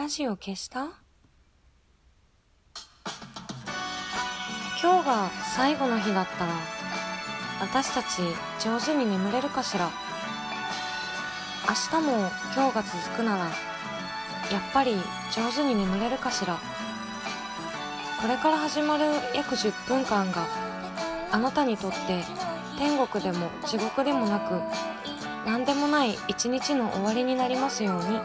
ラジオ消した？今日が最後の日だったら私たち上手に眠れるかしら。明日も今日が続くならやっぱり上手に眠れるかしら。これから始まる約10分間があなたにとって天国でも地獄でもなく何でもない一日の終わりになりますように。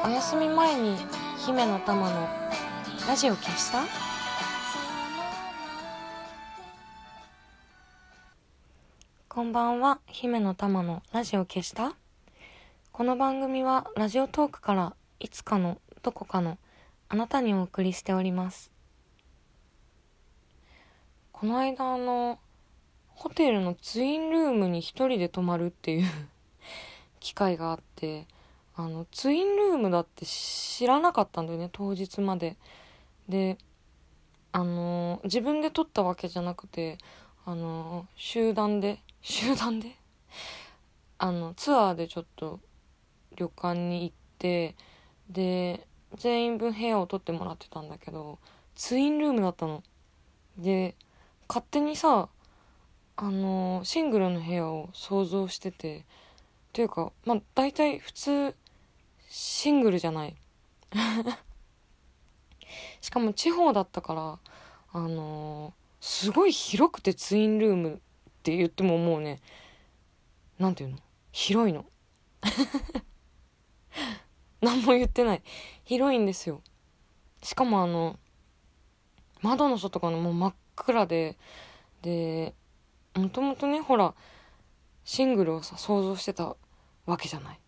お休み前に姫の玉のラジオ消した？こんばんは、姫の玉のラジオ消した。この番組はラジオトークからいつかのどこかのあなたにお送りしております。この間ホテルのツインルームに一人で泊まるっていう機会があって、ツインルームだって知らなかったんだよね、当日まで。で自分で取ったわけじゃなくて集団でツアーでちょっと旅館に行って、で全員分部屋を取ってもらってたんだけど、ツインルームだったの。で、勝手にさ、シングルの部屋を想像してて、というか、まあ、大体普通、シングルじゃない。しかも地方だったから、すごい広くて、ツインルームって言ってももうね、なんていうの？広いの。何も言ってない。広いんですよ。しかも窓の外からもう真っ暗で、で、もともとね、ほら、シングルをさ、想像してたわけじゃない。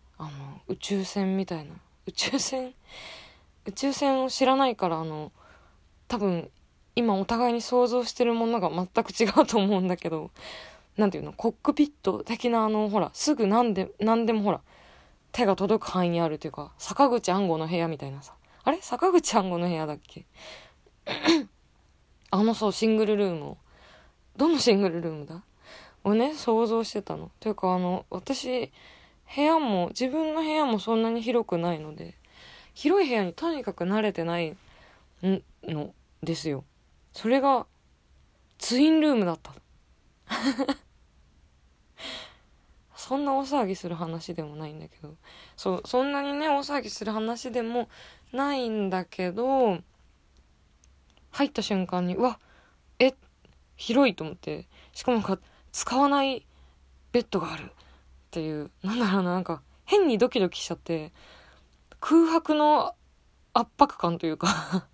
宇宙船みたいな。宇宙船を知らないから、多分、今お互いに想像してるものが全く違うと思うんだけど、なんていうの、コックピット的なほら、すぐなんでもほら、手が届く範囲にあるというか、坂口安吾の部屋みたいなさ。あれ？坂口安吾の部屋だっけ？そう、シングルルームを。どのシングルルームだ？をね、想像してたの。というか、私、部屋も、自分の部屋もそんなに広くないので、広い部屋にとにかく慣れてないのですよ。それが、ツインルームだった。そんな大騒ぎする話でもないんだけど、そう、そんなにね、大騒ぎする話でもないんだけど、入った瞬間に、うわ、広いと思って、しかも使わないベッドがあるっていう、なんだろうな、なんか変にドキドキしちゃって、空白の圧迫感というか、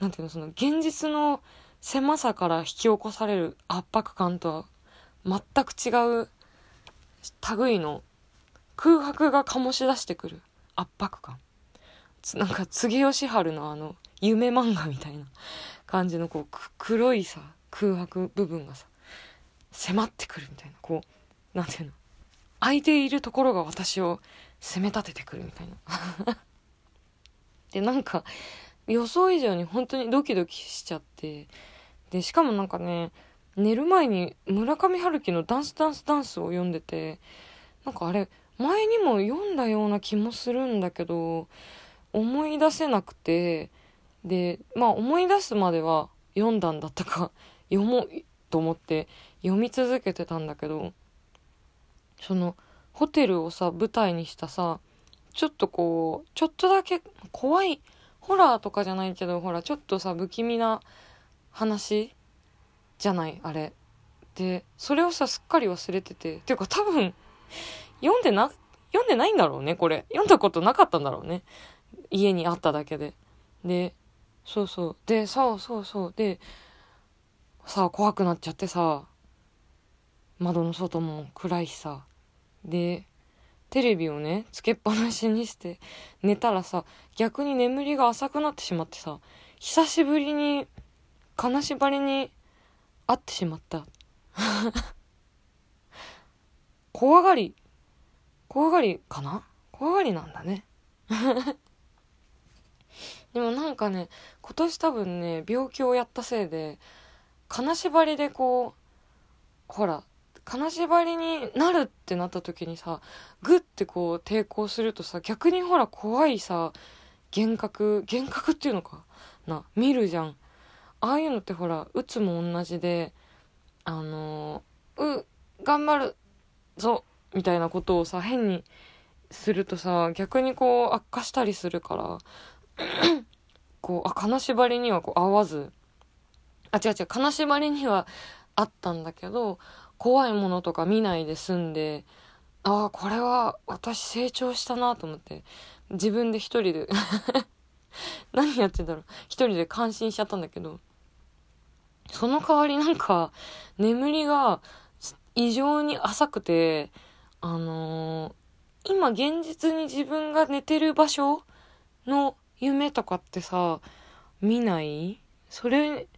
なんていうの、その現実の狭さから引き起こされる圧迫感とは全く違う、類の空白が醸し出してくる圧迫感、なんか杉吉春の夢漫画みたいな感じのこう黒いさ空白部分がさ迫ってくるみたいな、こうなんていうの、空いているところが私を攻め立ててくるみたいなで、なんか予想以上に本当にドキドキしちゃって、でしかもなんかね、寝る前に村上春樹のダンスを読んでて、なんかあれ前にも読んだような気もするんだけど思い出せなくて、でまあ思い出すまでは読んだんだったか読もうと思って読み続けてたんだけど、そのホテルをさ舞台にしたさ、ちょっとこうちょっとだけ怖いホラーとかじゃないけど、ほらちょっとさ不気味な話じゃないあれで、それをさすっかり忘れてて、っていうか多分読んでないんだろうね、これ読んだことなかったんだろうね、家にあっただけで。でそうでさあ怖くなっちゃってさ、窓の外も暗いしさ、でテレビをねつけっぱなしにして寝たらさ、逆に眠りが浅くなってしまってさ、久しぶりに金縛りに会ってしまった怖がりなんだねでもなんかね、今年多分ね病気をやったせいで金縛りでこうほら金縛りになるってなった時にさ、グッてこう抵抗するとさ、逆にほら怖いさ、幻覚っていうのかな、見るじゃん。ああいうのってほらうつも同じで、頑張るぞみたいなことをさ変にするとさ、逆にこう悪化したりするからこう金縛りにはこう合わず、違う金縛りにはあったんだけど、怖いものとか見ないで済んで、これは私成長したなと思って、自分で一人で何やってんだろう、一人で感心しちゃったんだけど、その代わりなんか眠りが異常に浅くて、今現実に自分が寝てる場所の夢とかってさ見ない？それ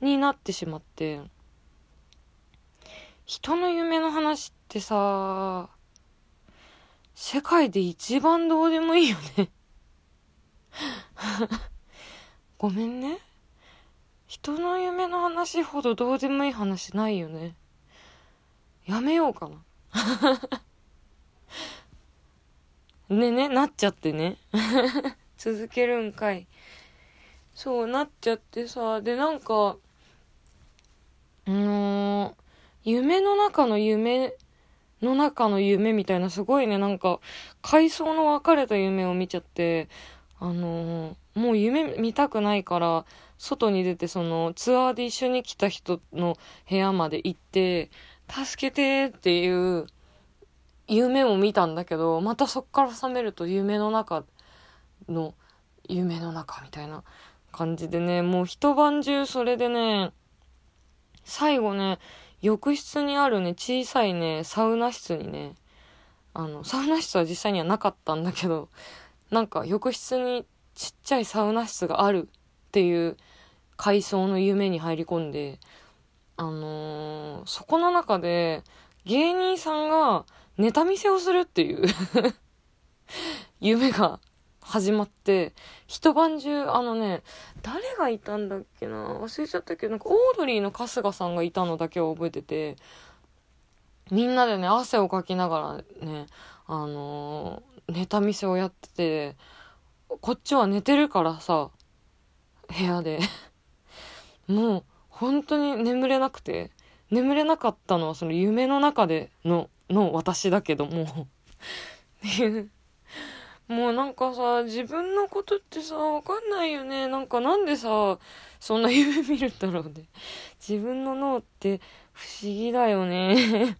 になってしまって、人の夢の話ってさ世界で一番どうでもいいよねごめんね、人の夢の話ほどどうでもいい話ないよね。やめようかなねなっちゃってね続けるんかい。そうなっちゃってさ、でなんか夢の中の夢の中の夢みたいな、すごいね、なんか階層の分かれた夢を見ちゃって、もう夢見たくないから外に出て、そのツアーで一緒に来た人の部屋まで行って助けてっていう夢を見たんだけど、またそっから覚めると夢の中みたいな感じでね、もう一晩中それでね、最後ね、浴室にあるね、小さいね、サウナ室にね、サウナ室は実際にはなかったんだけど、なんか浴室にちっちゃいサウナ室があるっていう階層の夢に入り込んで、そこの中で芸人さんがネタ見せをするっていう夢が始まって、一晩中誰がいたんだっけな、忘れちゃったけど、なんかオードリーの春日さんがいたのだけは覚えてて、みんなでね汗をかきながらねネタ見せをやってて、こっちは寝てるからさ部屋でもう本当に眠れなかったのはその夢の中での私だけどももうなんかさ、自分のことってさ分かんないよね。なんかなんでさそんな夢見るんだろうね。自分の脳って不思議だよね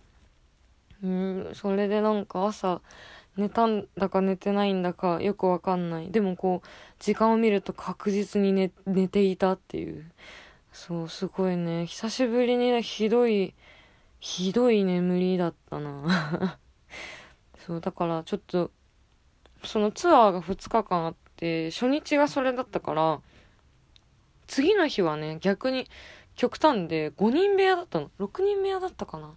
それでなんか朝寝たんだか寝てないんだかよくわかんない、でもこう時間を見ると確実に 寝ていたっていう、そうすごいね、久しぶりにねひどい眠りだったなそうだからちょっとそのツアーが2日間あって、初日がそれだったから、次の日はね逆に極端で5人部屋だったの、6人部屋だったかな。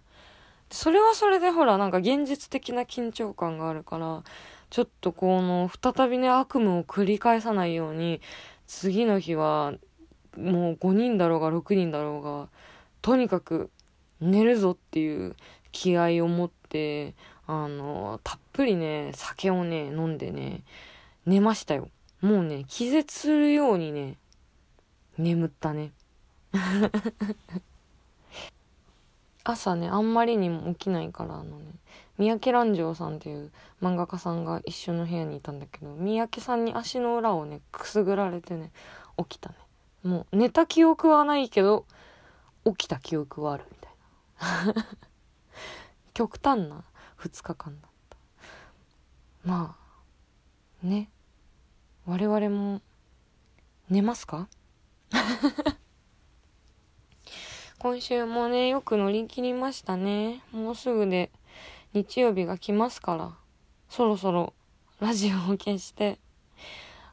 それはそれでほらなんか現実的な緊張感があるから、ちょっとこの再びね悪夢を繰り返さないように、次の日はもう5人だろうが6人だろうがとにかく寝るぞっていう気合を持って、たっぷりね酒をね飲んでね寝ましたよ。もうね気絶するようにね眠ったね朝ねあんまりにも起きないから、三宅蘭城さんっていう漫画家さんが一緒の部屋にいたんだけど、三宅さんに足の裏をねくすぐられてね起きたね。もう寝た記憶はないけど起きた記憶はあるみたいな極端な2日間だった。まあね、我々も寝ますか今週もねよく乗り切りましたね。もうすぐで日曜日が来ますから、そろそろラジオを消して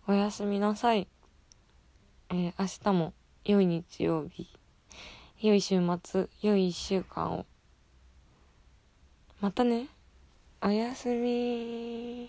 おやすみなさい。明日も良い日曜日、良い週末、良い1週間を。またね。おやすみ。